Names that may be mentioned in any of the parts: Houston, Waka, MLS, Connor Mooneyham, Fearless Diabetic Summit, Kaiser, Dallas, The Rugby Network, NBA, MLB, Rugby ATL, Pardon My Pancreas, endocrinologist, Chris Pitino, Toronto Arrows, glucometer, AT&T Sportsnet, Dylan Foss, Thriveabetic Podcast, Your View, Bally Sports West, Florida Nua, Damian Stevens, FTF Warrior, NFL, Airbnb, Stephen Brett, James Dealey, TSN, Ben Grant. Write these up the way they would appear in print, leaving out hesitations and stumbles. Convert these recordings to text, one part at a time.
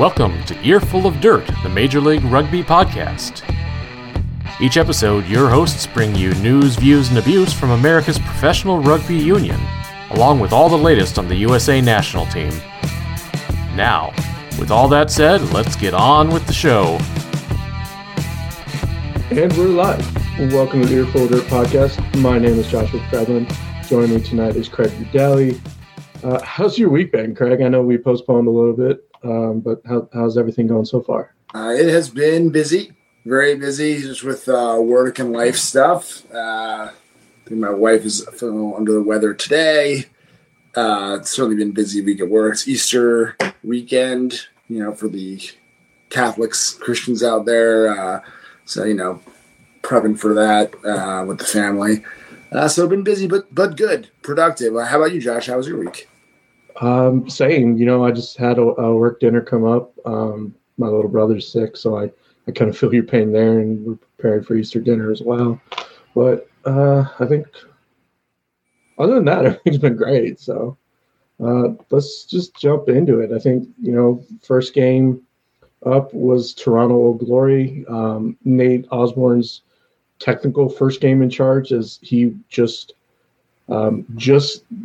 Welcome to Earful of Dirt, the Major League Rugby podcast. Each episode, your hosts bring you news, views, and abuse from America's professional rugby union, along with all the latest on the USA national team. Now, with all that said, let's get on with the show. And we're live. Welcome to the Earful of Dirt podcast. My name is Joshua Fredlin. Joining me tonight is Craig Verdale. How's your week been, Craig? I know we postponed a little bit. But how's everything going so far? It has been busy, very busy, just with work and life stuff. I think my wife is feeling a little under the weather today. It's certainly been a busy week at work. It's Easter weekend, for the Catholics, Christians out there. So, prepping for that with the family. So been busy, but good, productive. How about you, Josh? How was your week? Same, I just had a work dinner come up. My little brother's sick, so I kind of feel your pain there, and we're prepared for Easter dinner as well. But I think other than that, everything's been great. So let's just jump into it. I think, first game up was Toronto Old Glory. Nate Osborne's technical first game in charge, as he just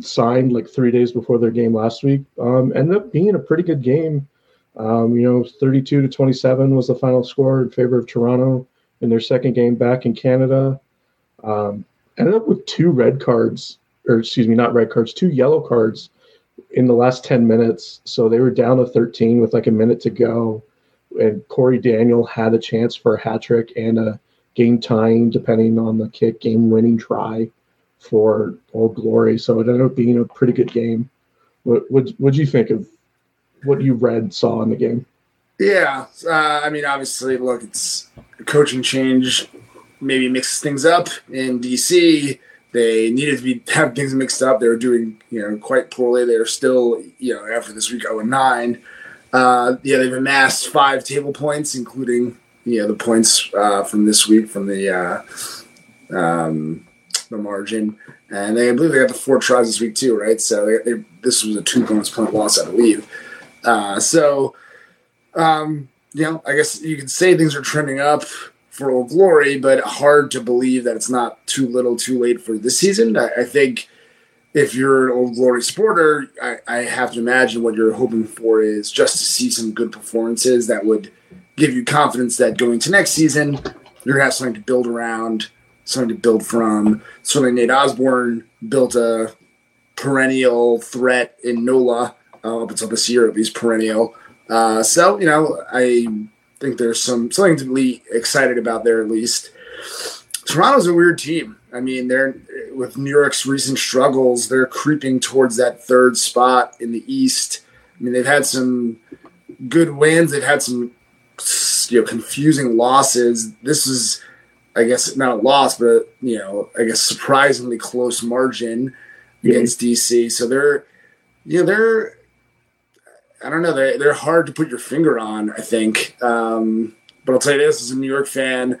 signed 3 days before their game last week. Ended up being a pretty good game. 32-27 was the final score in favor of Toronto in their second game back in Canada. Ended up with two yellow cards in the last 10 minutes. So they were down to 13 with a minute to go. And Corey Daniel had a chance for a hat trick and a game tying, depending on the kick, game winning try for Old Glory. So it ended up being a pretty good game. What'd you think of what you saw in the game? Yeah. Obviously, look, it's a coaching change, maybe mixes things up. In DC, they needed to have things mixed up. They were doing, quite poorly. They're still, after this week, 0-9. They've amassed 5 table points, including, the points from this week from the margin, and I believe they got the 4 tries this week too, right? So this was a 2 point loss, I believe. I guess you could say things are trending up for Old Glory, but hard to believe that it's not too little, too late for this season. I think if you're an Old Glory supporter, I have to imagine what you're hoping for is just to see some good performances that would give you confidence that going to next season, you're gonna have something to build around. Something to build from. Certainly Nate Osborne built a perennial threat in NOLA up until this year, at least perennial. So, I think there's something to be excited about there, at least. Toronto's a weird team. They're with New York's recent struggles, they're creeping towards that third spot in the East. They've had some good wins. They've had some confusing losses. This is, I guess, not a loss, but, I guess surprisingly close margin against DC. So they're I don't know, they're hard to put your finger on, I think. But I'll tell you this, as a New York fan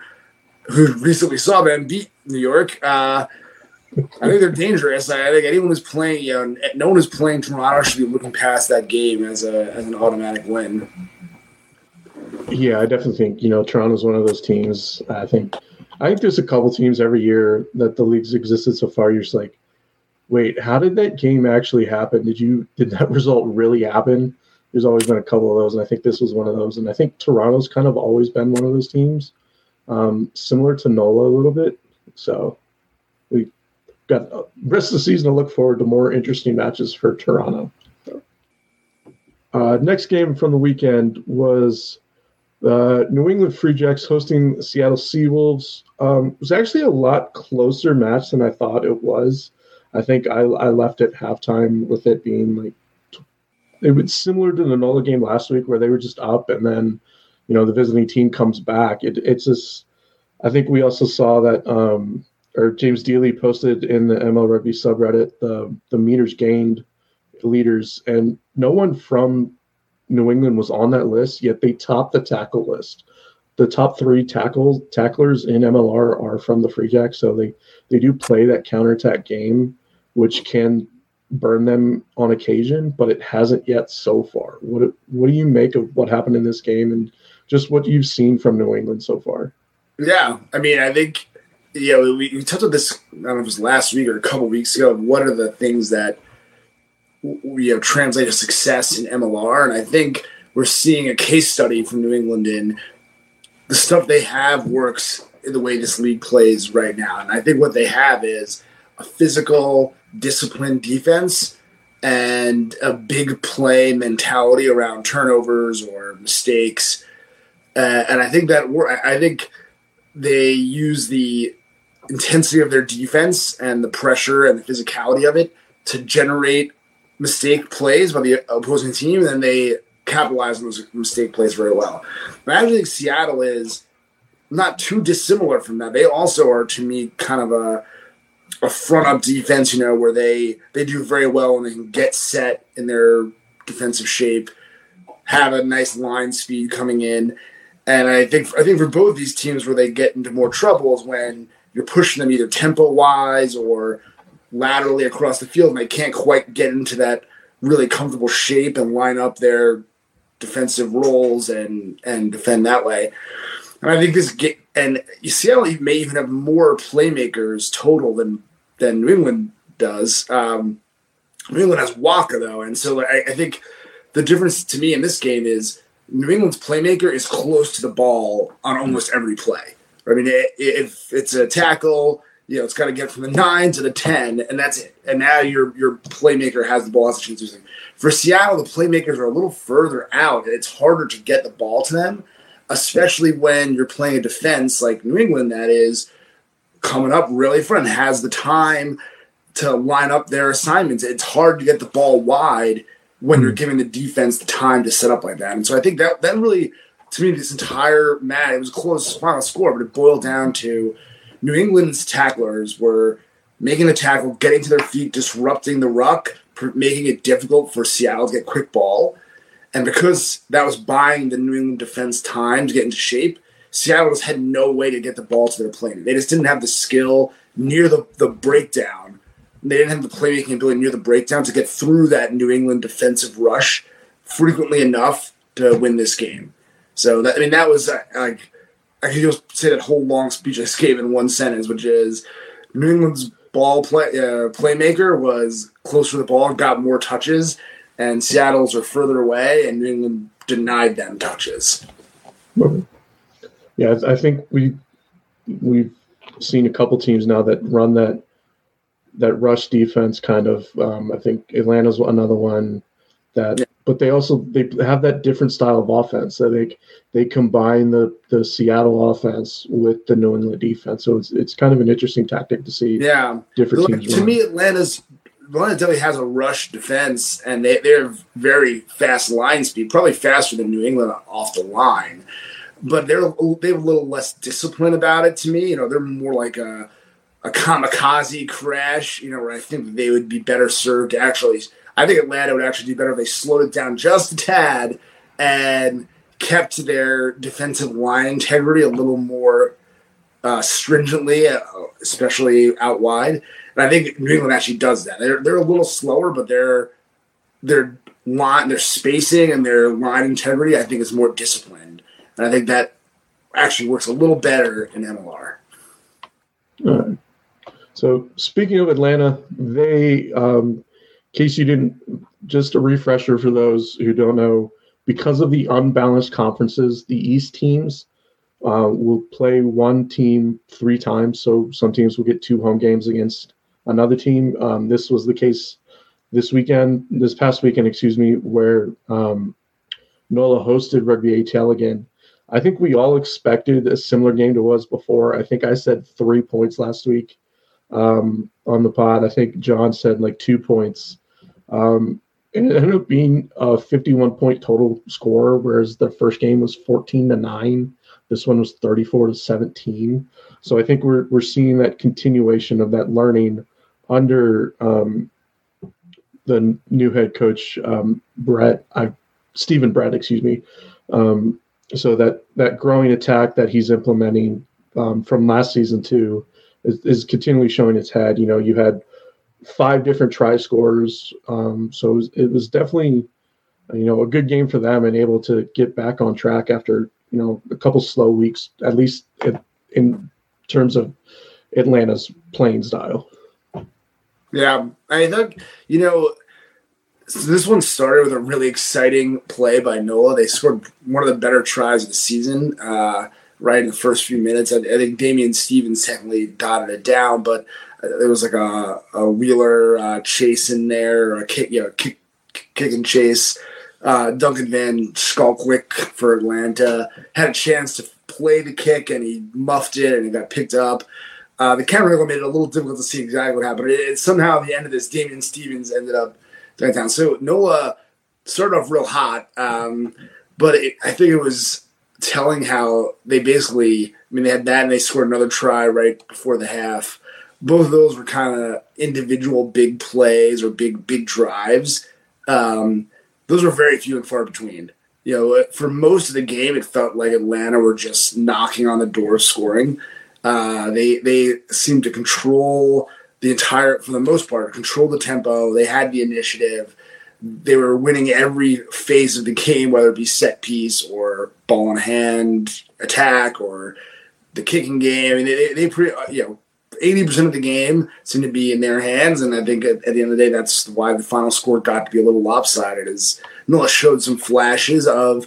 who recently saw them beat New York, I think they're dangerous. I think anyone who's playing, no one who's playing Toronto should be looking past that game as an automatic win. Yeah, I definitely think, Toronto's one of those teams, I think there's a couple teams every year that the league's existed so far. You're just like, wait, how did that game actually happen? Did that result really happen? There's always been a couple of those, and I think this was one of those. And I think Toronto's kind of always been one of those teams, similar to NOLA a little bit. So we got the rest of the season to look forward to more interesting matches for Toronto. Next game from the weekend was New England Free Jacks hosting Seattle Seawolves. It was actually a lot closer match than I thought it was. I think I left at halftime with it being it was similar to the NOLA game last week where they were just up and then, the visiting team comes back. It's just, I think we also saw that, or James Dealey posted in the ML Rugby subreddit, the meters gained leaders, and no one from New England was on that list, yet they topped the tackle list. The top 3 tacklers in MLR are from the Free Jacks, so they do play that counterattack game, which can burn them on occasion, but it hasn't yet so far. What do you make of what happened in this game and just what you've seen from New England so far? Yeah, I mean, I think, you know, we touched on this, I don't know if it was last week or a couple weeks ago, what are the things that, you know, translate to success in MLR, and I think we're seeing a case study from New England in the stuff they have works in the way this league plays right now. And I think what they have is a physical, disciplined defense and a big play mentality around turnovers or mistakes. And I think that they use the intensity of their defense and the pressure and the physicality of it to generate mistake plays by the opposing team, and then they capitalize on those mistake plays very well. But I actually think Seattle is not too dissimilar from that. They also are, to me, kind of a front-up defense, you know, where they do very well and they can get set in their defensive shape, have a nice line speed coming in. And I think for both these teams where they get into more trouble is when you're pushing them either tempo-wise or laterally across the field, and they can't quite get into that really comfortable shape and line up their defensive roles and defend that way. And I think and Seattle may even have more playmakers total than New England does. New England has Waka, though, and so I think the difference to me in this game is New England's playmaker is close to the ball on almost every play. I mean, if it's a tackle, you know, it's got to get from the 9 to the 10, and that's it. And now your playmaker has the ball. For Seattle, the playmakers are a little further out, and it's harder to get the ball to them, especially when you're playing a defense like New England that is coming up really front, has the time to line up their assignments. It's hard to get the ball wide when you're giving the defense the time to set up like that. And so I think that really, to me, this entire match, it was a close final score, but it boiled down to New England's tacklers were making the tackle, getting to their feet, disrupting the ruck, making it difficult for Seattle to get quick ball. And because that was buying the New England defense time to get into shape, Seattle just had no way to get the ball to their plane. They just didn't have the skill near the breakdown. They didn't have the playmaking ability near the breakdown to get through that New England defensive rush frequently enough to win this game. So, that was like, I could just say that whole long speech I just gave in one sentence, which is New England's playmaker was closer to the ball, got more touches, and Seattle's were further away, and New England denied them touches. Yeah, I think we've seen a couple teams now that run that rush defense kind of. I think Atlanta's another one that. Yeah. But they have that different style of offense. I think they combine the Seattle offense with the New England defense. So it's kind of an interesting tactic to see. Yeah, different teams. To me, Atlanta definitely has a rush defense, and they're very fast line speed, probably faster than New England off the line. But they have a little less discipline about it to me. You know, they're more like a kamikaze crash. You know, where I think they would be better served to actually. I think Atlanta would actually do better if they slowed it down just a tad and kept their defensive line integrity a little more stringently, especially out wide. And I think New England actually does that. They're a little slower, but their line, their spacing, and their line integrity, I think, is more disciplined. And I think that actually works a little better in MLR. All right. So speaking of Atlanta, they in case you didn't, just a refresher for those who don't know, because of the unbalanced conferences, the East teams will play one team 3 times. So some teams will get 2 home games against another team. This was the case this past weekend, where NOLA hosted Rugby ATL again. I think we all expected a similar game to was before. I think I said 3 points last week on the pod. I think John said like 2 points. And it ended up being a 51-point total score, whereas the first game was 14-9. This one was 34-17. So I think we're seeing that continuation of that learning under the new head coach Stephen Brett, excuse me. So that growing attack that he's implementing from last season too is continually showing its head. You know, you had 5 different try scorers. So it was definitely, a good game for them and able to get back on track after, a couple slow weeks, at least in terms of Atlanta's playing style. Yeah, I think, so this one started with a really exciting play by NOLA. They scored one of the better tries of the season right in the first few minutes. I think Damian Stevens technically dotted it down, but there was like a Wheeler chase in there, or a kick and chase. Duncan Van Skalkwick for Atlanta had a chance to play the kick, and he muffed it, and it got picked up. The camera angle made it a little difficult to see exactly what happened. It somehow at the end of this, Damian Stevens ended up downtown. So NOLA started off real hot, but I think it was telling how they basically, they had that and they scored another try right before the half. Both of those were kind of individual big plays or big drives. Those were very few and far between. For most of the game, it felt like Atlanta were just knocking on the door scoring. They seemed to control the entire, for the most part, control the tempo. They had the initiative. They were winning every phase of the game, whether it be set piece or ball in hand attack or the kicking game. I mean, they pretty, 80% of the game seemed to be in their hands. And I think at the end of the day, that's why the final score got to be a little lopsided, is NOLA showed some flashes of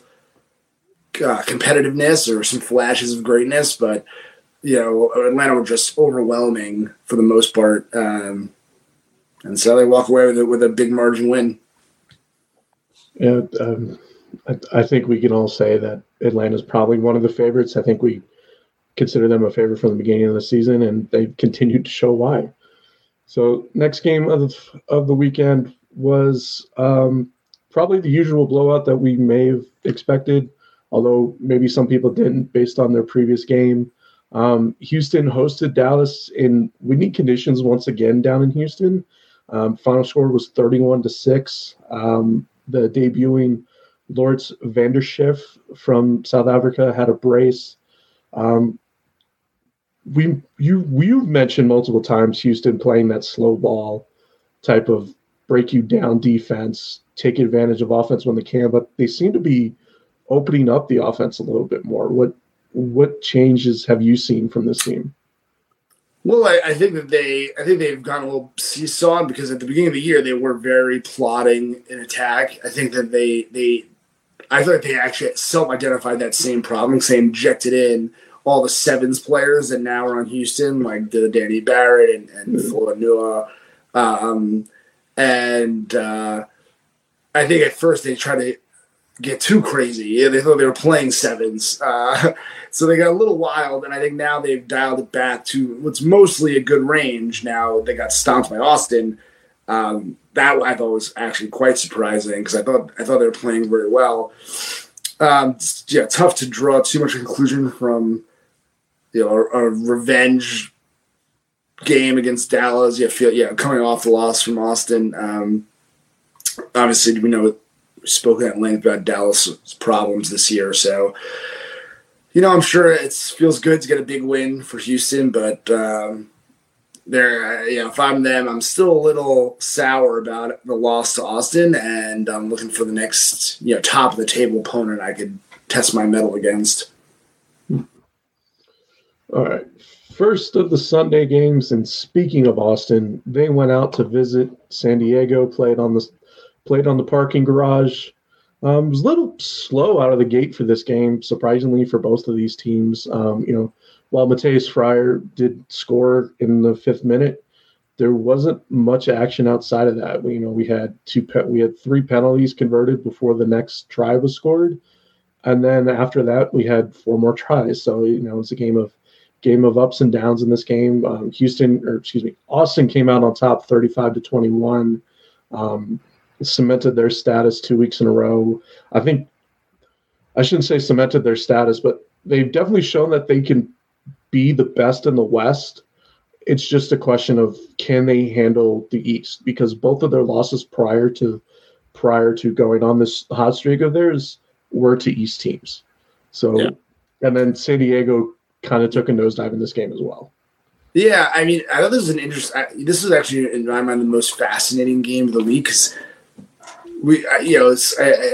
competitiveness or some flashes of greatness, but Atlanta were just overwhelming for the most part. And so they walk away with a big margin win. Yeah, I think we can all say that Atlanta's probably one of the favorites. I think we consider them a favorite from the beginning of the season, and they've continued to show why. So next game of the weekend was probably the usual blowout that we may have expected, although maybe some people didn't based on their previous game. Houston hosted Dallas in windy conditions once again down in Houston. Final score was 31-6. The debuting Lortz van der Schiff from South Africa had a brace. We've mentioned multiple times Houston playing that slow ball type of break you down defense, take advantage of offense when they can, but they seem to be opening up the offense a little bit more. What changes have you seen from this team? Well, I think that they've gone a little seesaw because at the beginning of the year they were very plodding in attack. I think that they actually self-identified that same problem because they injected in all the sevens players that now are on Houston, like the Danny Barrett and Florida Nua. I think at first they tried to get too crazy. Yeah, they thought they were playing sevens. So they got a little wild, and I think now they've dialed it back to what's mostly a good range. Now they got stomped by Austin. That I thought was actually quite surprising because I thought they were playing very well. Tough to draw too much conclusion from a revenge game against Dallas. Coming off the loss from Austin. Obviously, we know spoken at length about Dallas' problems this year. So, I'm sure it feels good to get a big win for Houston, but if I'm them, I'm still a little sour about the loss to Austin, and I'm looking for the next, top of the table opponent I could test my mettle against. All right. First of the Sunday games, and speaking of Austin, they went out to visit San Diego, played on the parking garage. It was a little slow out of the gate for this game, surprisingly, for both of these teams. While Mateus Fryer did score in the 5th minute, there wasn't much action outside of that. We had 3 penalties converted before the next try was scored, and then after that we had 4 more tries. So it's a game of ups and downs in this game. Austin came out on top, 35-21. Cemented their status 2 weeks in a row. I think I shouldn't say cemented their status, but they've definitely shown that they can be the best in the West. It's just a question of can they handle the East, because both of their losses prior to going on this hot streak of theirs were to East teams. So, yeah. And then San Diego kind of took a nosedive in this game as well. Yeah, I mean, I thought this was an interesting. This was actually, in my mind, the most fascinating game of the week. Cause we, I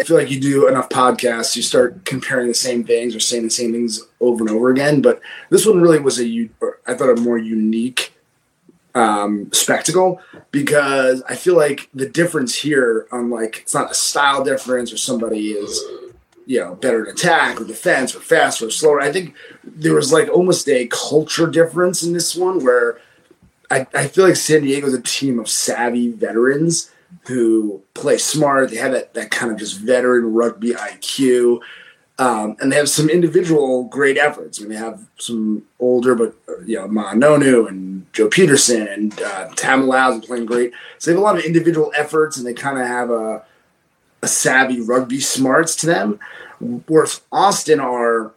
feel like you do enough podcasts, you start comparing the same things or saying the same things over and over again. But this one really was I thought a more unique spectacle, because I feel like the difference here, unlike, it's not a style difference or somebody is, better in attack or defense or faster or slower. I think there was like almost a culture difference in this one, where I feel like San Diego's a team of savvy veterans who play smart. They have that kind of just veteran rugby IQ. And they have some individual great efforts. I mean, they have some older, but, Ma Nonu and Joe Peterson and Tam Lao's playing great. So they have a lot of individual efforts, and they kind of have a savvy rugby smarts to them. Whereas Austin are,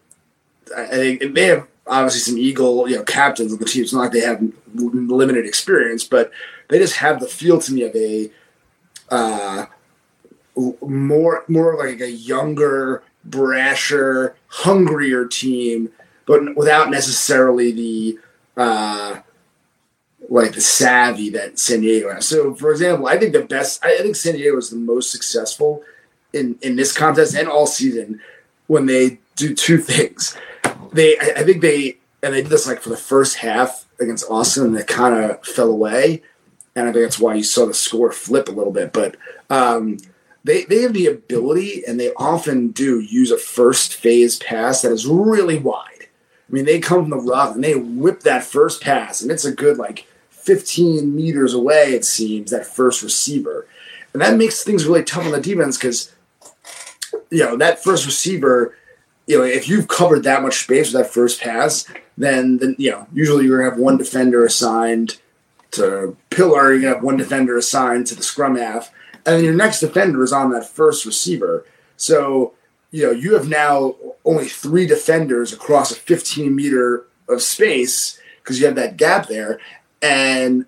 I think they have obviously some Eagle, captains of the team. It's not like they have limited experience, but they just have the feel to me of a more like a younger, brasher, hungrier team, but without necessarily the the savvy that San Diego has. So, for example, I think San Diego is the most successful in this contest and all season when they do two things. They did this like for the first half against Austin, and they kind of fell away, and I think that's why you saw the score flip a little bit. But they have the ability, and they often do use a first phase pass that is really wide. I mean, they come from the rough, and they whip that first pass, and it's a good, 15 meters away, it seems, that first receiver. And that makes things really tough on the defense because, that first receiver, if you've covered that much space with that first pass, then usually you're going to have one defender assigned to pillar, you're going to have one defender assigned to the scrum half, and then your next defender is on that first receiver. So, you have now only three defenders across a 15-meter of space because you have that gap there. And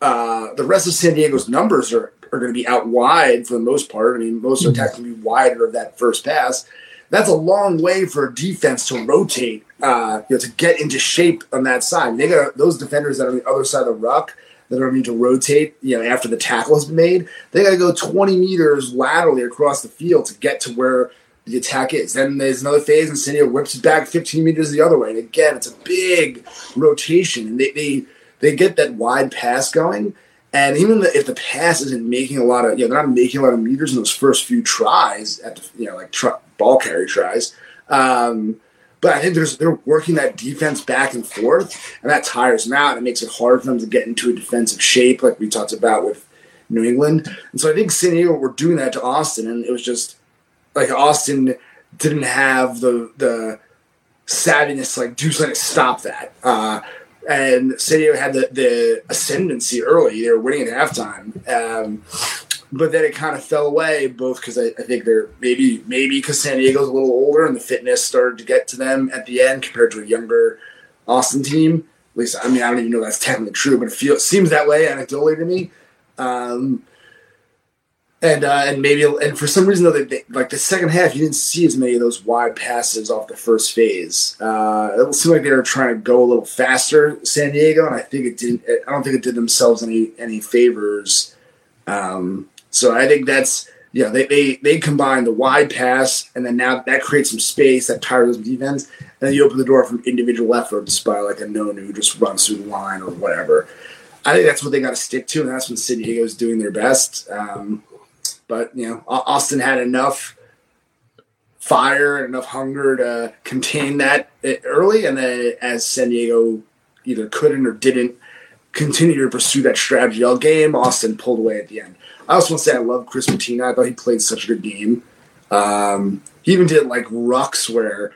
the rest of San Diego's numbers are going to be out wide for the most part. I mean, most attacks will be wider of that first pass. That's a long way for a defense to rotate, to get into shape on that side. They got those defenders that are on the other side of the ruck that are need to rotate, after the tackle has been made. They got to go 20 meters laterally across the field to get to where the attack is. Then there's another phase, and San Diego whips it back 15 meters the other way. And again, it's a big rotation. And they get that wide pass going. And even if the pass isn't making a lot of, they're not making a lot of meters in those first few tries, at the, ball carry tries. But I think they're working that defense back and forth, and that tires them out. It makes it hard for them to get into a defensive shape like we talked about with New England. And so I think San Diego were doing that to Austin, and it was just like Austin didn't have the savviness to do something to stop that. And San Diego had the ascendancy early. They were winning at halftime. But then it kind of fell away, both because I think they're maybe because San Diego's a little older and the fitness started to get to them at the end compared to a younger Austin team. At least, I mean, I don't even know if that's technically true, but it seems that way anecdotally to me. And for some reason, though, the second half, you didn't see as many of those wide passes off the first phase. It seemed like they were trying to go a little faster, San Diego, and I don't think it did themselves any favors. So I think that's, they combine the wide pass, and then now that creates some space that tires the defense, and then you open the door from individual efforts by a Nonu who just runs through the line or whatever. I think that's what they got to stick to, and that's when San Diego's doing their best. But, Austin had enough fire and enough hunger to contain that early, and then as San Diego either couldn't or didn't continue to pursue that strategy all game, Austin pulled away at the end. I also want to say I love Chris Pitino. I thought he played such a good game. He even did rucks where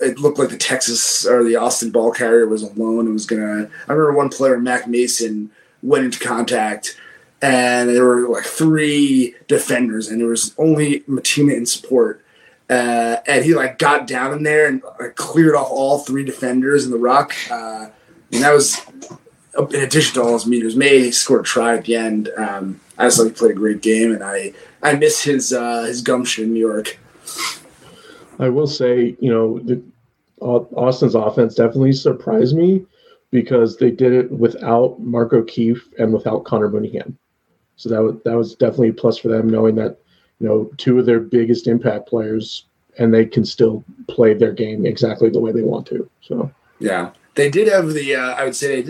it looked like the Texas or the Austin ball carrier was alone and was gonna. I remember one player, Mac Mason, went into contact, and there were three defenders, and there was only Matina in support. And he got down in there and cleared off all three defenders in the ruck. And that was, in addition to all his meters made, he scored a try at the end. I just thought he played a great game, and I miss his gumption in New York. I will say, Austin's offense definitely surprised me, because they did it without Mark O'Keefe and without Connor Mooneyham. So that was definitely a plus for them, knowing that, you know, two of their biggest impact players, and they can still play their game exactly the way they want to. So yeah, they did have the only thing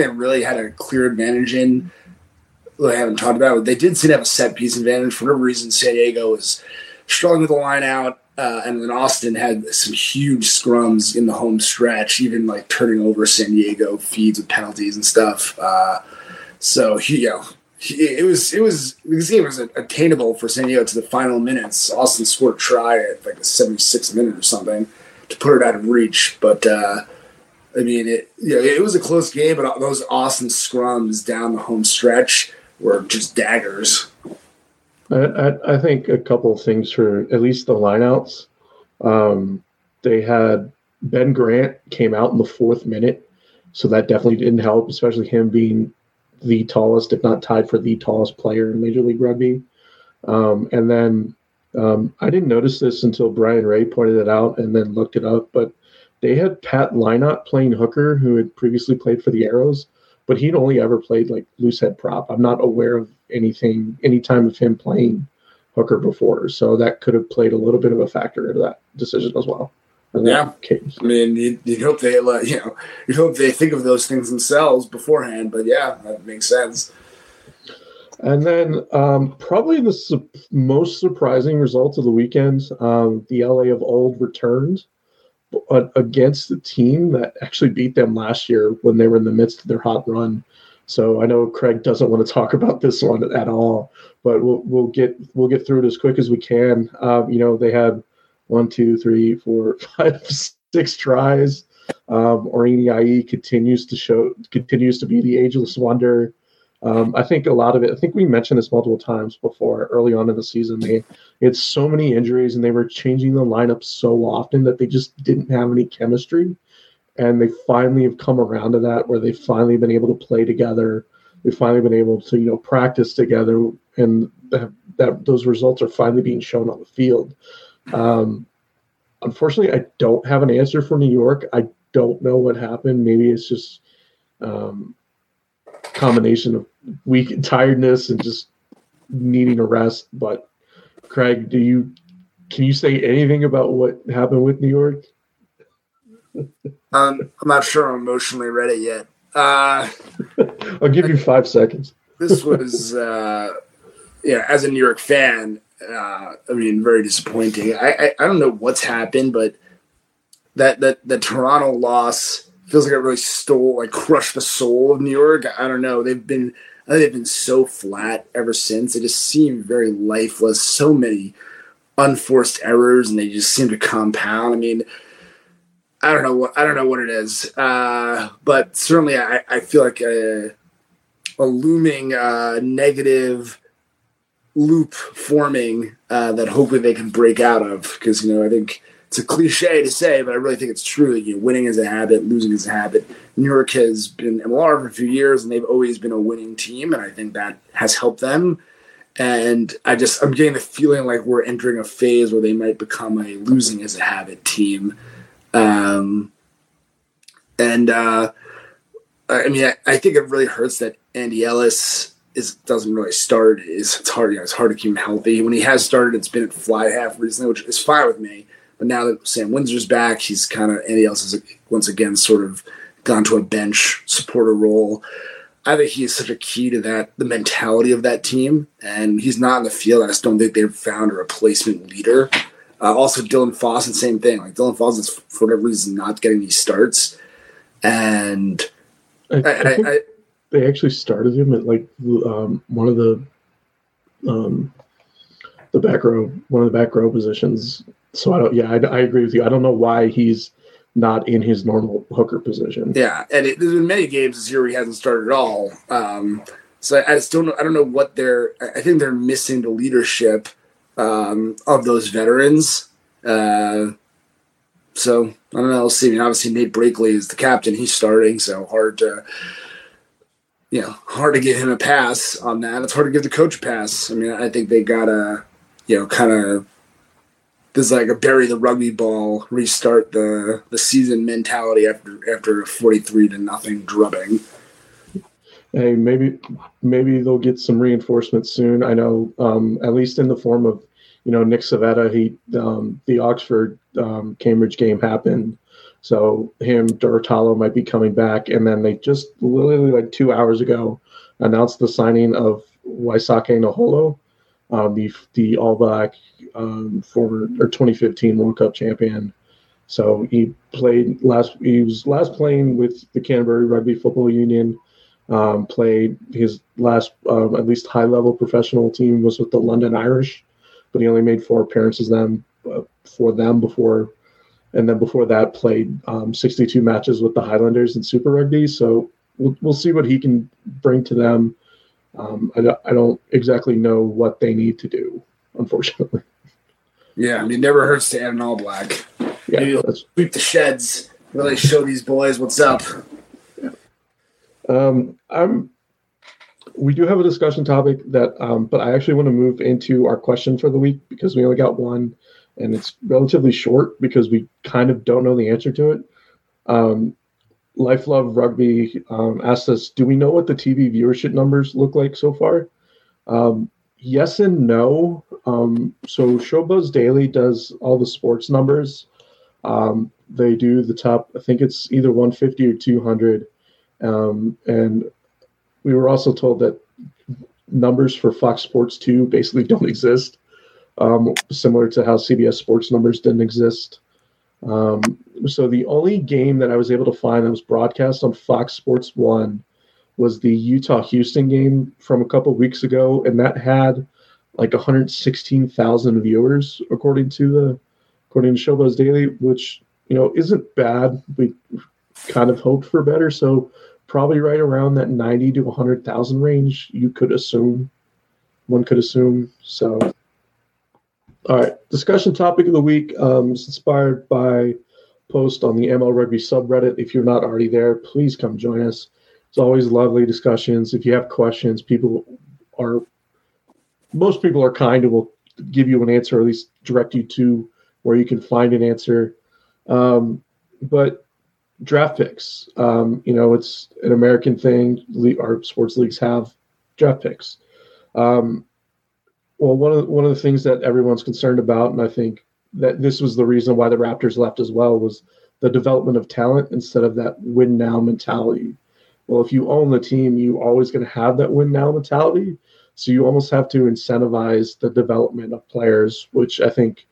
they really had a clear advantage in, I haven't talked about it, they did seem to have a set piece advantage. For whatever reason, San Diego was struggling with the line out. And then Austin had some huge scrums in the home stretch, even like turning over San Diego feeds with penalties and stuff. This game was attainable for San Diego to the final minutes. Austin scored a try at like the 76th minute or something to put it out of reach. But it was a close game, but those Austin scrums down the home stretch were just daggers. I think a couple of things for at least the lineouts. They had Ben Grant came out in the 4th minute, so that definitely didn't help, especially him being the tallest, if not tied for the tallest player in Major League Rugby. And then I didn't notice this until Brian Ray pointed it out and then looked it up, but they had Pat Lynott playing hooker, who had previously played for the Arrows, but he'd only ever played like loose head prop. I'm not aware of any time of him playing hooker before. So that could have played a little bit of a factor into that decision as well. Yeah. I mean, you'd hope they think of those things themselves beforehand, but yeah, that makes sense. And then probably the most surprising result of the weekend, the LA of Old returned against the team that actually beat them last year when they were in the midst of their hot run. So I know Craig doesn't want to talk about this one at all, but we'll get through it as quick as we can. They had 1, 2, 3, 4, 5, 6 tries. Orini Ayi continues to be the ageless wonder. I think we mentioned this multiple times before early on in the season. They had so many injuries and they were changing the lineup so often that they just didn't have any chemistry. And they finally have come around to that, where they've finally been able to play together. They've finally been able to, practice together, and that those results are finally being shown on the field. Unfortunately, I don't have an answer for New York. I don't know what happened. Maybe it's just combination of weak tiredness and just needing a rest. But Craig, can you say anything about what happened with New York? I'm not sure I'm emotionally ready yet. I'll give you 5 seconds. This was, as a New York fan, very disappointing. I don't know what's happened, but that Toronto loss feels like it really crushed the soul of New York. I don't know. They've been so flat ever since. They just seem very lifeless. So many unforced errors, and they just seem to compound. I don't know what it is, but certainly I feel like a looming negative loop forming that hopefully they can break out of, because I think it's a cliche to say, but I really think it's true. Winning is a habit, losing is a habit. New York has been MLR for a few years, and they've always been a winning team, and I think that has helped them. And I'm getting the feeling like we're entering a phase where they might become a losing is a habit team. I think it really hurts that Andy Ellis doesn't really start. It's hard. It's hard to keep him healthy. When he has started, it's been at fly half recently, which is fine with me. But now that Sam Windsor's back, he's kind of Andy Ellis is once again sort of gone to a bench supporter role. I think he is such a key to that, the mentality of that team, and he's not in the field. I just don't think they've found a replacement leader. Also, Dylan Foss, the same thing. Like, Dylan Foss is, for whatever reason, not getting these starts. And I think they actually started him at one of the back row positions. So I agree with you. I don't know why he's not in his normal hooker position. Yeah, and there's been many games this year where he hasn't started at all. So I just don't. I don't know what they're. I think they're missing the leadership of those veterans. So I don't know. We'll see. I mean, obviously Nate Blakely is the captain. He's starting. So hard to give him a pass on that. It's hard to give the coach a pass. I think they got to, kind of there's like a bury the rugby ball, restart the season mentality after a 43-0 drubbing. Hey, maybe they'll get some reinforcement soon. I know, at least in the form of, Nick Savetta. The Oxford Cambridge game happened, so him, Duratalo might be coming back. And then they just literally like 2 hours ago announced the signing of Waisake Naholo, the All Black former or 2015 World Cup champion. So he played last. He was last playing with the Canterbury Rugby Football Union. Played his last, at least high-level professional team was with the London Irish, but he only made 4 appearances for them before, and then before that played 62 matches with the Highlanders in Super Rugby. So we'll see what he can bring to them. I don't exactly know what they need to do, unfortunately. Yeah, I mean, it never hurts to add an All Black. Yeah, maybe you'll sweep the sheds, really show these boys what's up. We do have a discussion topic that, but I actually want to move into our question for the week because we only got one and it's relatively short because we kind of don't know the answer to it. Life Love Rugby asked us, do we know what the TV viewership numbers look like so far? Yes and no. So Showbuzz Daily does all the sports numbers. They do the top, I think it's either 150 or 200. And we were also told that numbers for Fox Sports 2 basically don't exist, similar to how CBS Sports numbers didn't exist. So the only game that I was able to find that was broadcast on Fox Sports 1 was the Utah-Houston game from a couple weeks ago, and that had like 116,000 viewers according to Showbuzz Daily, which isn't bad. We kind of hoped for better, so probably right around that 90 to 100,000 range, one could assume. So, all right, discussion topic of the week is inspired by post on the ML Rugby subreddit. If you're not already there, please come join us. It's always lovely discussions. If you have questions, most people are kind and will give you an answer, or at least direct you to where you can find an answer. But draft picks, it's an American thing. Our sports leagues have draft picks. Well, one of the things that everyone's concerned about, and I think that this was the reason why the Raptors left as well, was the development of talent instead of that win now mentality. Well, if you own the team, you're always going to have that win now mentality. So you almost have to incentivize the development of players, which I think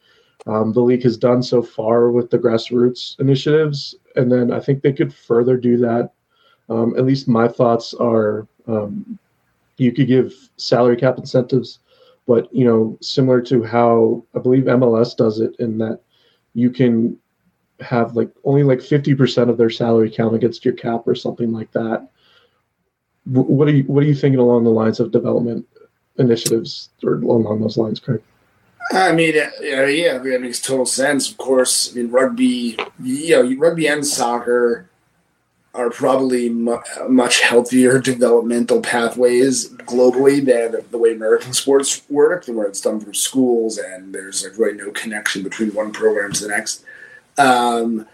the league has done so far with the grassroots initiatives. And then I think they could further do that. At least my thoughts are you could give salary cap incentives, but, similar to how I believe MLS does it, in that you can have only 50% of their salary count against your cap or something like that. What are you thinking along the lines of development initiatives or along those lines, Craig? I mean, yeah, that makes total sense, of course. I mean, rugby and soccer are probably much healthier developmental pathways globally than the way American sports work, where it's done through schools and there's really no connection between one program to the next. So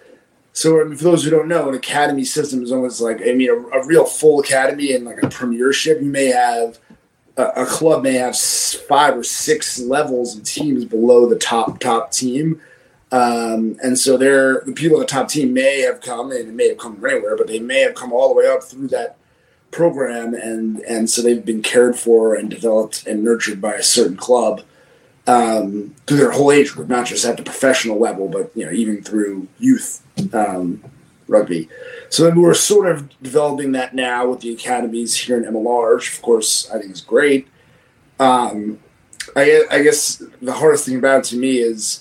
for those who don't know, an academy system is almost a real full academy and a premiership. You may have a club may have 5 or 6 levels of teams below the top team. And so the people at the top team may have come from anywhere, but they may have come all the way up through that program. And so they've been cared for and developed and nurtured by a certain club through their whole age group, not just at the professional level, but, even through youth rugby. So then we're sort of developing that now with the academies here in MLR, which of course I think is great. I guess the hardest thing about it to me is,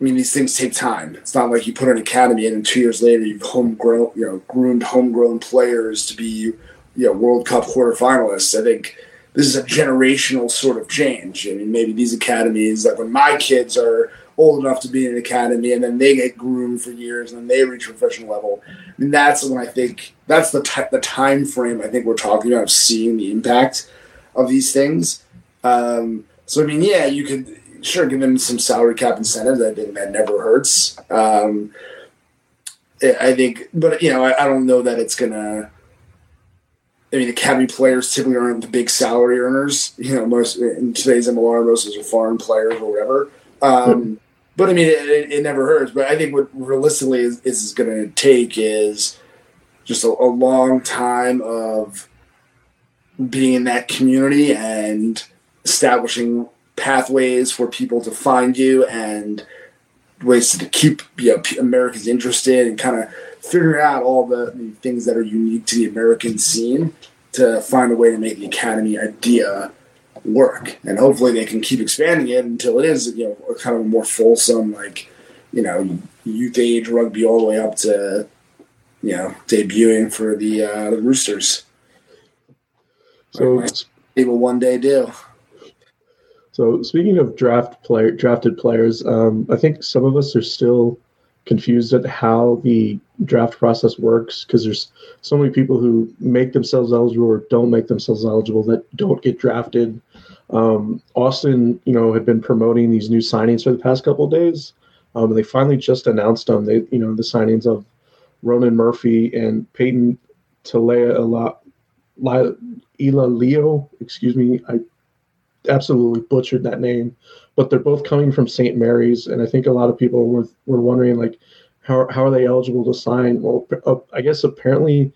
these things take time. It's not like you put an academy in and 2 years later you've groomed homegrown players to be, World Cup quarterfinalists. I think this is a generational sort of change. Maybe these academies, when my kids are old enough to be in an academy, and then they get groomed for years, and then they reach professional level. That's when I think that's the time frame I think we're talking about, of seeing the impact of these things. So yeah, you could sure, give him some salary cap incentives. I think that never hurts. I think, but you know, I don't know that it's gonna. I mean, academy players typically aren't the big salary earners. You know, most in today's MLR, most of those are foreign players or whatever. But I mean, it never hurts. But I think what realistically is going to take is just a long time of being in that community and establishing pathways for people to find you and ways to keep, you know, Americans interested and kind of figuring out all the things that are unique to the American scene to find a way to make the academy idea work. And hopefully they can keep expanding it until it is, you know, kind of a more fulsome, like, you know, youth age rugby all the way up to, you know, debuting for the Roosters. So they will one day do. So speaking of drafted players, I think some of us are still confused at how the draft process works because there's so many people who make themselves eligible or don't make themselves eligible that don't get drafted. Austin, you know, had been promoting these new signings for the past couple of days, and they finally just announced them. They, you know, the signings of Ronan Murphy and Peyton Talia-Leo. Excuse me, I absolutely butchered that name, but they're both coming from St. Mary's, and I think a lot of people were wondering, like, how are they eligible to sign? Well, I guess apparently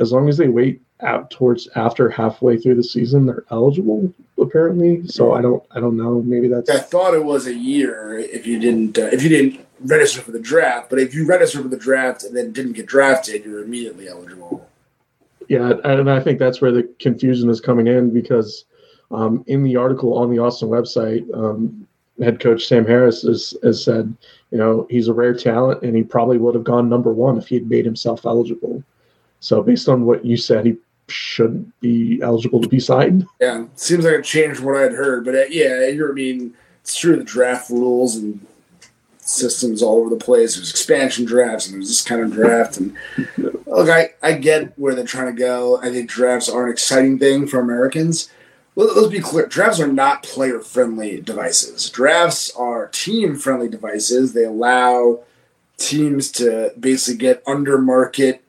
as long as they wait out towards after halfway through the season, they're eligible apparently. So I don't know. Maybe that's. I thought it was a year if you didn't register for the draft, but if you register for the draft and then didn't get drafted, you're immediately eligible. Yeah, and I think that's where the confusion is coming in because. In the article on the Austin website, head coach Sam Harris has said, you know, he's a rare talent and he probably would have gone number one if he had made himself eligible. So based on what you said, he shouldn't be eligible to be signed. Yeah, seems like it changed what I'd heard. But, yeah, it's true the draft rules and systems all over the place. There's expansion drafts and there's this kind of draft. And look, I get where they're trying to go. I think drafts are an exciting thing for Americans. Let's be clear. Drafts are not player-friendly devices. Drafts are team-friendly devices. They allow teams to basically get under-market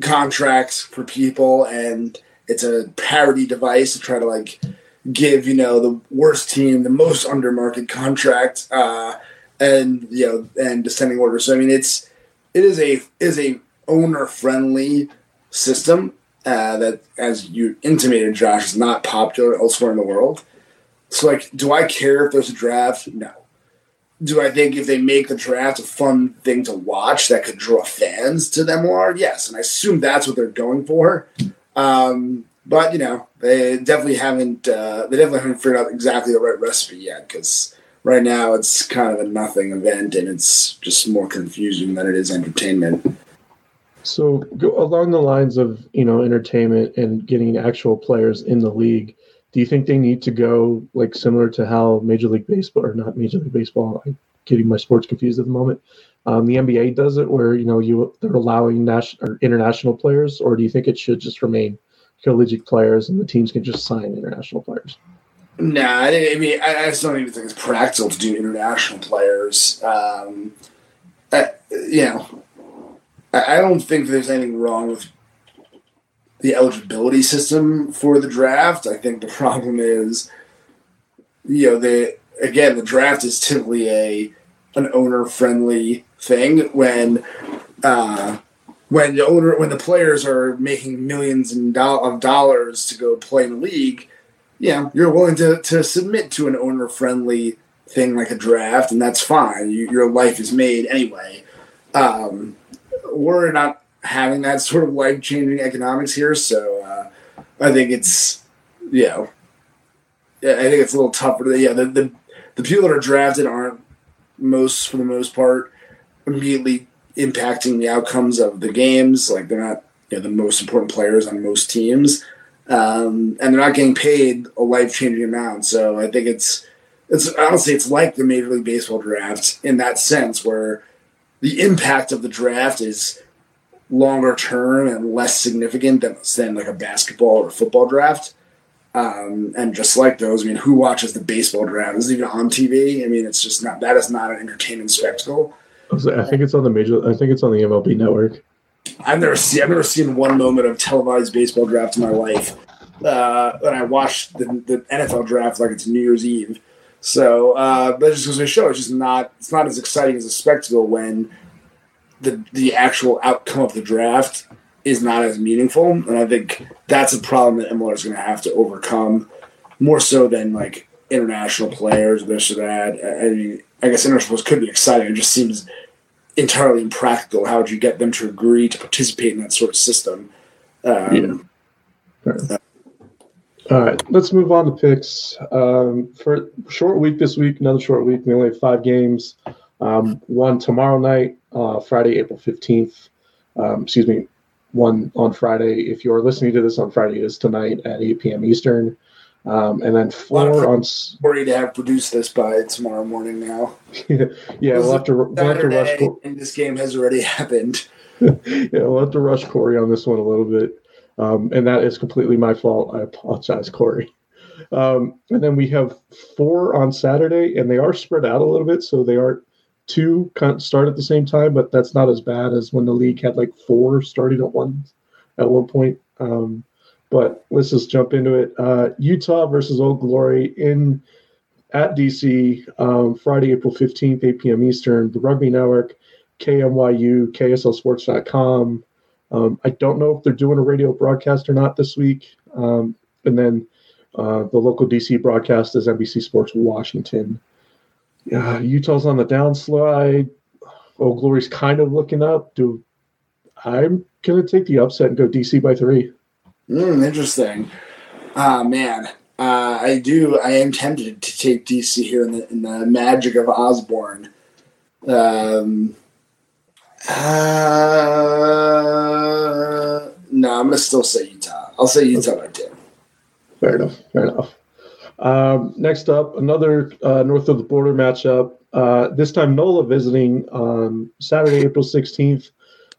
contracts for people, and it's a parity device to try to, like, give, you know, the worst team the most under-market contract and descending order. So, I mean, it is a owner-friendly system. That, as you intimated, Josh, is not popular elsewhere in the world. So, like, do I care if there's a draft? No. Do I think if they make the draft a fun thing to watch that could draw fans to them more? Yes, and I assume that's what they're going for. But you know, they definitely haven't figured out exactly the right recipe yet because right now it's kind of a nothing event and it's just more confusing than it is entertainment. So along the lines of, you know, entertainment and getting actual players in the league, do you think they need to go like similar to how Major League Baseball, I'm getting my sports confused at the moment. The NBA does it where, you know, they're allowing national or international players, or do you think it should just remain collegiate players and the teams can just sign international players? Nah, I mean, I just don't even think it's practical to do international players. You know. I don't think there's anything wrong with the eligibility system for the draft. I think the problem is, you know, the draft is typically an owner-friendly thing when the players are making millions of dollars to go play in the league. You know, you're willing to submit to an owner-friendly thing like a draft, and that's fine. Your life is made anyway. We're not having that sort of life-changing economics here, so I think it's, you know, I think it's a little tougher. Yeah, the people that are drafted aren't for the most part immediately impacting the outcomes of the games. Like they're not, you know, the most important players on most teams, and they're not getting paid a life-changing amount. So I think it's honestly it's like the Major League Baseball draft in that sense where. The impact of the draft is longer term and less significant than like a basketball or football draft. And just like those, I mean, who watches the baseball draft? Is it even on TV? I mean, it's just not, that is not an entertainment spectacle. I think it's on the I think it's on the MLB network. I've never seen one moment of televised baseball draft in my life. And I watched the NFL draft like it's New Year's Eve. So, but just because we show, it's not as exciting as a spectacle when the actual outcome of the draft is not as meaningful. And I think that's a problem that MLR is going to have to overcome more so than like international players, this or that. I mean, I guess international could be exciting. It just seems entirely impractical. How would you get them to agree to participate in that sort of system? All right, let's move on to picks. For short week this week, another short week. We only have 5 games. One tomorrow night, Friday, April 15th. One on Friday. If you're listening to this on Friday, it is tonight at 8 p.m. Eastern. And then 4 on. Worried to have produced this by tomorrow morning now. Yeah, we'll have to rush. And this game has already happened. Yeah, we'll have to rush Corey on this one a little bit. And that is completely my fault. I apologize, Corey. And then we have 4 on Saturday, and they are spread out a little bit, so they aren't 2 start at the same time, but that's not as bad as when the league had like 4 starting at one point. But let's just jump into it. Utah versus Old Glory at DC, Friday, April 15th, 8 p.m. Eastern. The Rugby Network, KMYU, KSLSports.com. I don't know if they're doing a radio broadcast or not this week. And then the local DC broadcast is NBC Sports Washington. Utah's on the downslide. Old Glory's kind of looking up. I'm going to take the upset and go DC by 3. Interesting. Man, I am tempted to take DC here in the magic of Osborne. No, I'm going to still say Utah. I'll say Utah by 2. Fair enough. Next up, another north of the border matchup. This time NOLA visiting Saturday, April 16th.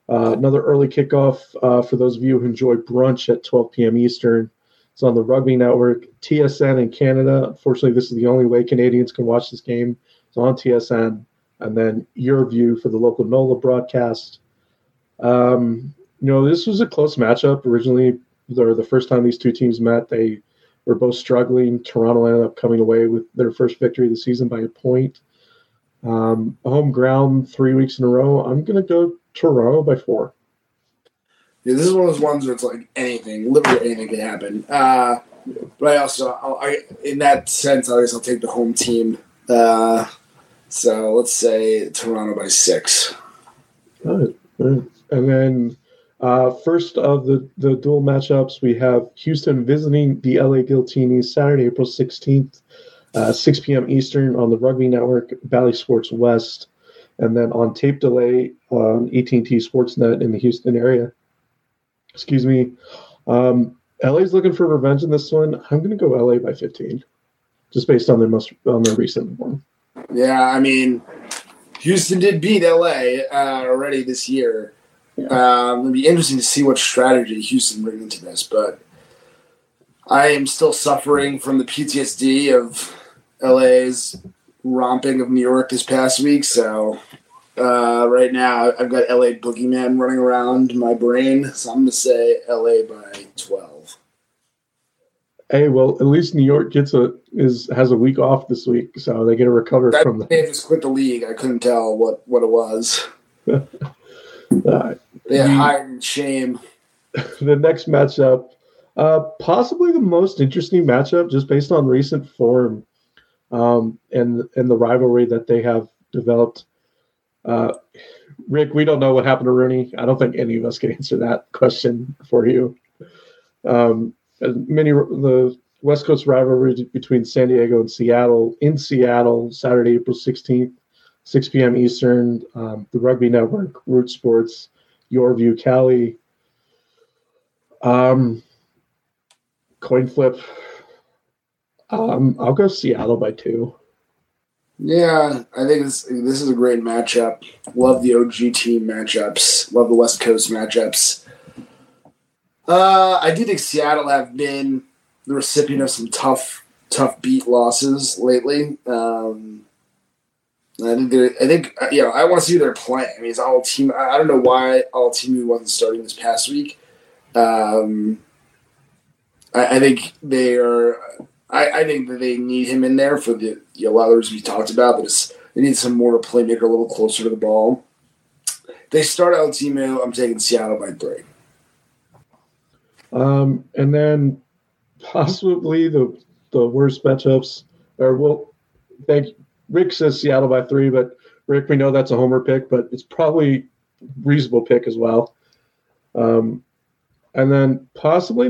Another early kickoff for those of you who enjoy brunch at 12 p.m. Eastern. It's on the Rugby Network, TSN in Canada. Unfortunately, this is the only way Canadians can watch this game. It's on TSN. And then Your View for the local NOLA broadcast. This was a close matchup originally. The first time these two teams met, they were both struggling. Toronto ended up coming away with their first victory of the season by a point. Home ground 3 weeks in a row. I'm going to go Toronto by 4. Yeah, this is one of those ones where it's like literally anything could happen. But I also, in that sense, I guess I'll take the home team. So let's say Toronto by 6. All right. And then first of the dual matchups, we have Houston visiting the LA Giltinis Saturday, April 16th, 6 p.m. Eastern on the Rugby Network, Bally Sports West, and then on tape delay on AT&T Sportsnet in the Houston area. Excuse me. LA's looking for revenge in this one. I'm going to go LA by 15, just based on their recent one. Yeah, I mean, Houston did beat LA already this year. Yeah. It'll be interesting to see what strategy Houston brings into this, but I am still suffering from the PTSD of LA's romping of New York this past week. So right now I've got LA boogeyman running around my brain. So I'm going to say LA by 12. Hey, well, at least New York has a week off this week, so they get to recover from that. They just quit the league. I couldn't tell what it was. They had hide and shame. The next matchup, possibly the most interesting matchup, just based on recent form and the rivalry that they have developed. Rick, we don't know what happened to Rooney. I don't think any of us can answer that question for you. The West Coast rivalry between San Diego and Seattle in Seattle, Saturday, April 16th, 6 p.m. Eastern. The Rugby Network, Root Sports, Your View, Cali. Coin flip. I'll go Seattle by 2. Yeah, I think this is a great matchup. Love the OG team matchups. Love the West Coast matchups. I do think Seattle have been the recipient of some tough beat losses lately. I think I want to see their play. I mean, it's all team. I don't know why all team wasn't starting this past week. I think they are. I think that they need him in there for the a lot of reasons we talked about. But they need some more playmaker, a little closer to the ball. They start El Timo. I'm taking Seattle by 3. And then possibly the worst matchups are Rick says Seattle by 3, but Rick, we know that's a homer pick, but it's probably a reasonable pick as well. And then possibly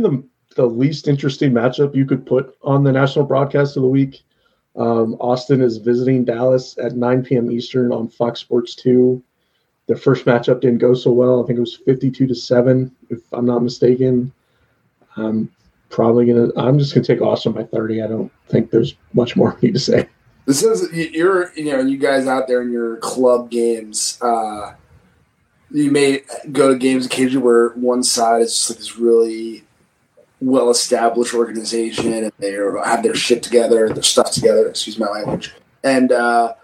the least interesting matchup you could put on the national broadcast of the week. Austin is visiting Dallas at 9 p.m. Eastern on Fox Sports 2. Their first matchup didn't go so well. I think it was 52-7, if I'm not mistaken. I'm just gonna take Austin by 30. I don't think there's much more I need to say. This is you guys out there in your club games. You may go to games occasionally where one side is just like this really well-established organization, and they have their shit together, their stuff together. Excuse my language. And the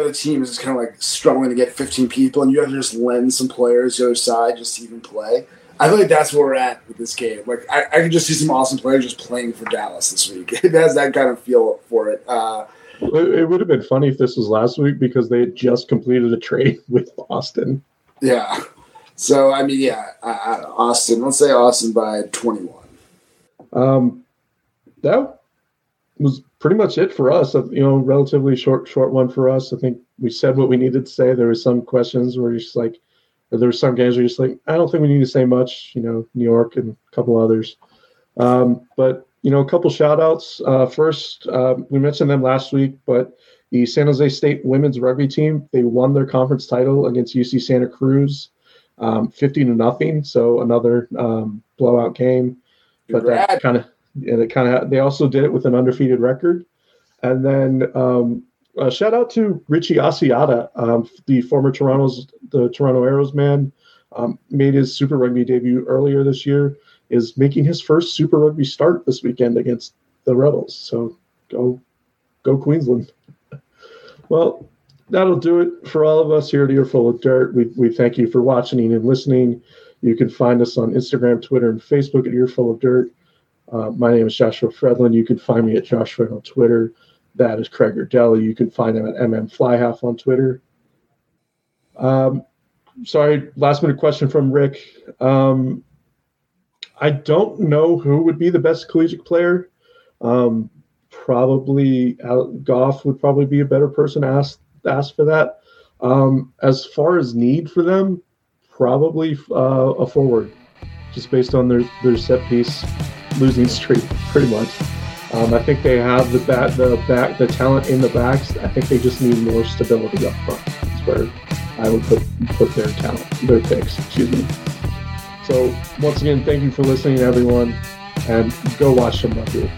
other team is just kind of like struggling to get 15 people, and you have to just lend some players to the other side just to even play. I feel like that's where we're at with this game. Like, I can just see some awesome players just playing for Dallas this week. It has that kind of feel for it. It would have been funny if this was last week because they had just completed a trade with Boston. Yeah. So, I mean, yeah, Austin. Let's say Austin by 21. That was pretty much it for us. Relatively short one for us. I think we said what we needed to say. There were some questions where you're just like, there were some games where you're just like, I don't think we need to say much, New York and a couple others. But a couple shout-outs. First, we mentioned them last week, but the San Jose State women's rugby team, they won their conference title against UC Santa Cruz 50-0. So another blowout game. But that they also did it with an undefeated record. And then shout out to Richie Asiata, the former Toronto Arrows man, made his Super Rugby debut earlier this year, is making his first Super Rugby start this weekend against the Rebels. So go Queensland. Well, that'll do it for all of us here at Earful of Dirt. We thank you for watching and listening. You can find us on Instagram, Twitter, and Facebook at Earful of Dirt. My name is Joshua Fredlin. You can find me at Josh Fredlin on Twitter. That is Craig Verdale. You can find him at MMFlyHalf on Twitter. Sorry, last-minute question from Rick. I don't know who would be the best collegiate player. Probably Goff would probably be a better person to ask for that. As far as need for them, probably a forward, just based on their set piece losing streak, pretty much. I think they have the talent in the backs. I think they just need more stability up front. That's where I would put their picks. Excuse me. So once again, thank you for listening, everyone, and go watch some rugby.